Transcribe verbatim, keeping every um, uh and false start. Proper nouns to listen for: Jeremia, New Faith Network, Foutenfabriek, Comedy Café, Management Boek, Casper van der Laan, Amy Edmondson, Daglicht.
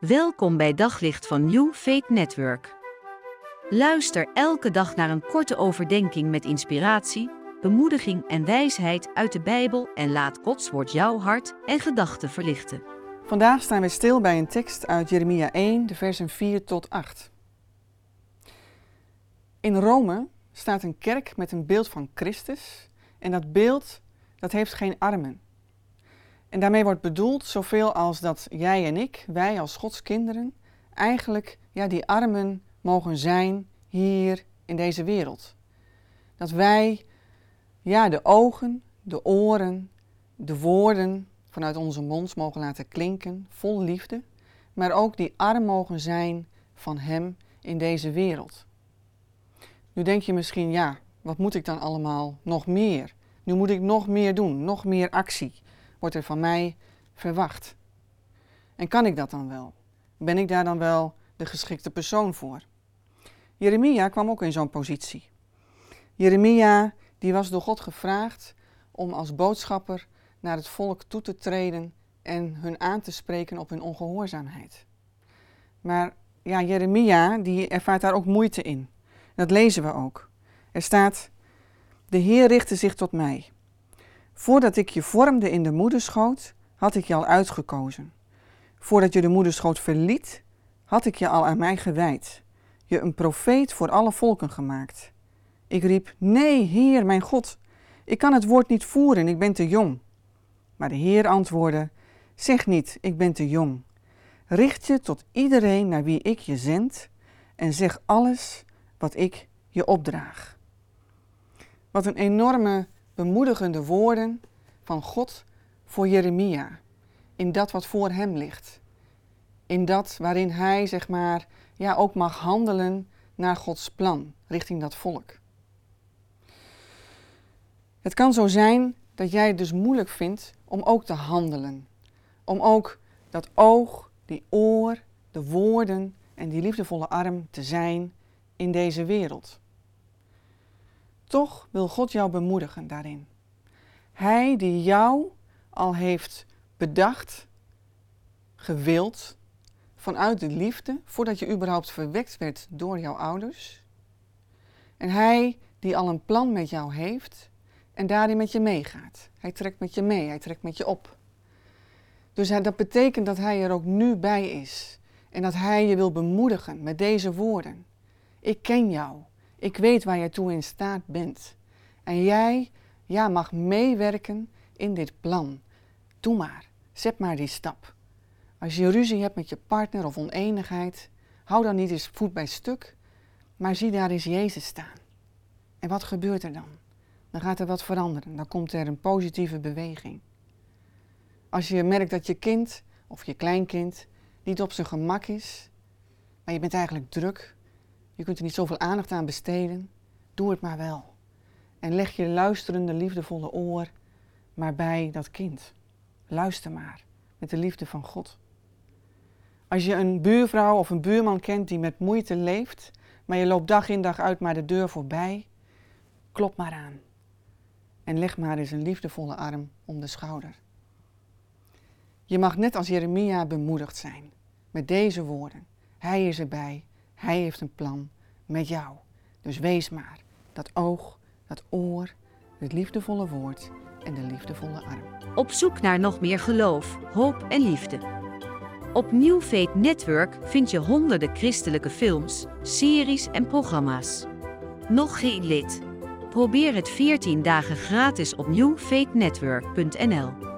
Welkom bij Daglicht van New Faith Network. Luister elke dag naar een korte overdenking met inspiratie, bemoediging en wijsheid uit de Bijbel en laat Gods woord jouw hart en gedachten verlichten. Vandaag staan we stil bij een tekst uit Jeremia één, de versen vier tot acht. In Rome staat een kerk met een beeld van Christus en dat beeld dat heeft geen armen. En daarmee wordt bedoeld zoveel als dat jij en ik, wij als Gods kinderen, eigenlijk ja, die armen mogen zijn hier in deze wereld. Dat wij ja, de ogen, de oren, de woorden vanuit onze mond mogen laten klinken, vol liefde, maar ook die arm mogen zijn van Hem in deze wereld. Nu denk je misschien, ja, wat moet ik dan allemaal nog meer? Nu moet ik nog meer doen, nog meer actie wordt er van mij verwacht. En kan ik dat dan wel? Ben ik daar dan wel de geschikte persoon voor? Jeremia kwam ook in zo'n positie. Jeremia die was door God gevraagd om als boodschapper naar het volk toe te treden en hun aan te spreken op hun ongehoorzaamheid. Maar ja, Jeremia die ervaart daar ook moeite in. Dat lezen we ook. Er staat, de Heer richtte zich tot mij. Voordat ik je vormde in de moederschoot, had ik je al uitgekozen. Voordat je de moederschoot verliet, had ik je al aan mij gewijd. Je een profeet voor alle volken gemaakt. Ik riep, nee, Heer, mijn God, ik kan het woord niet voeren, ik ben te jong. Maar de Heer antwoordde, zeg niet, ik ben te jong. Richt je tot iedereen naar wie ik je zend en zeg alles wat ik je opdraag. Wat een enorme bemoedigende woorden van God voor Jeremia, in dat wat voor hem ligt. In dat waarin hij, zeg maar, ja, ook mag handelen naar Gods plan, richting dat volk. Het kan zo zijn dat jij het dus moeilijk vindt om ook te handelen. Om ook dat oog, die oor, de woorden en die liefdevolle arm te zijn in deze wereld. Toch wil God jou bemoedigen daarin. Hij die jou al heeft bedacht, gewild, vanuit de liefde, voordat je überhaupt verwekt werd door jouw ouders. En hij die al een plan met jou heeft en daarin met je meegaat. Hij trekt met je mee, hij trekt met je op. Dus dat betekent dat hij er ook nu bij is en dat hij je wil bemoedigen met deze woorden. Ik ken jou. Ik weet waar jij toe in staat bent. En jij, ja, mag meewerken in dit plan. Doe maar. Zet maar die stap. Als je ruzie hebt met je partner of oneenigheid, hou dan niet eens voet bij stuk, maar zie daar eens Jezus staan. En wat gebeurt er dan? Dan gaat er wat veranderen. Dan komt er een positieve beweging. Als je merkt dat je kind of je kleinkind niet op zijn gemak is, maar je bent eigenlijk druk, je kunt er niet zoveel aandacht aan besteden. Doe het maar wel. En leg je luisterende, liefdevolle oor maar bij dat kind. Luister maar met de liefde van God. Als je een buurvrouw of een buurman kent die met moeite leeft, maar je loopt dag in dag uit maar de deur voorbij, klop maar aan. En leg maar eens een liefdevolle arm om de schouder. Je mag net als Jeremia bemoedigd zijn met deze woorden. Hij is erbij. Hij heeft een plan met jou. Dus wees maar dat oog, dat oor, het liefdevolle woord en de liefdevolle arm. Op zoek naar nog meer geloof, hoop en liefde. Op New Faith Network vind je honderden christelijke films, series en programma's. Nog geen lid? Probeer het veertien dagen gratis op new faith network punt n l.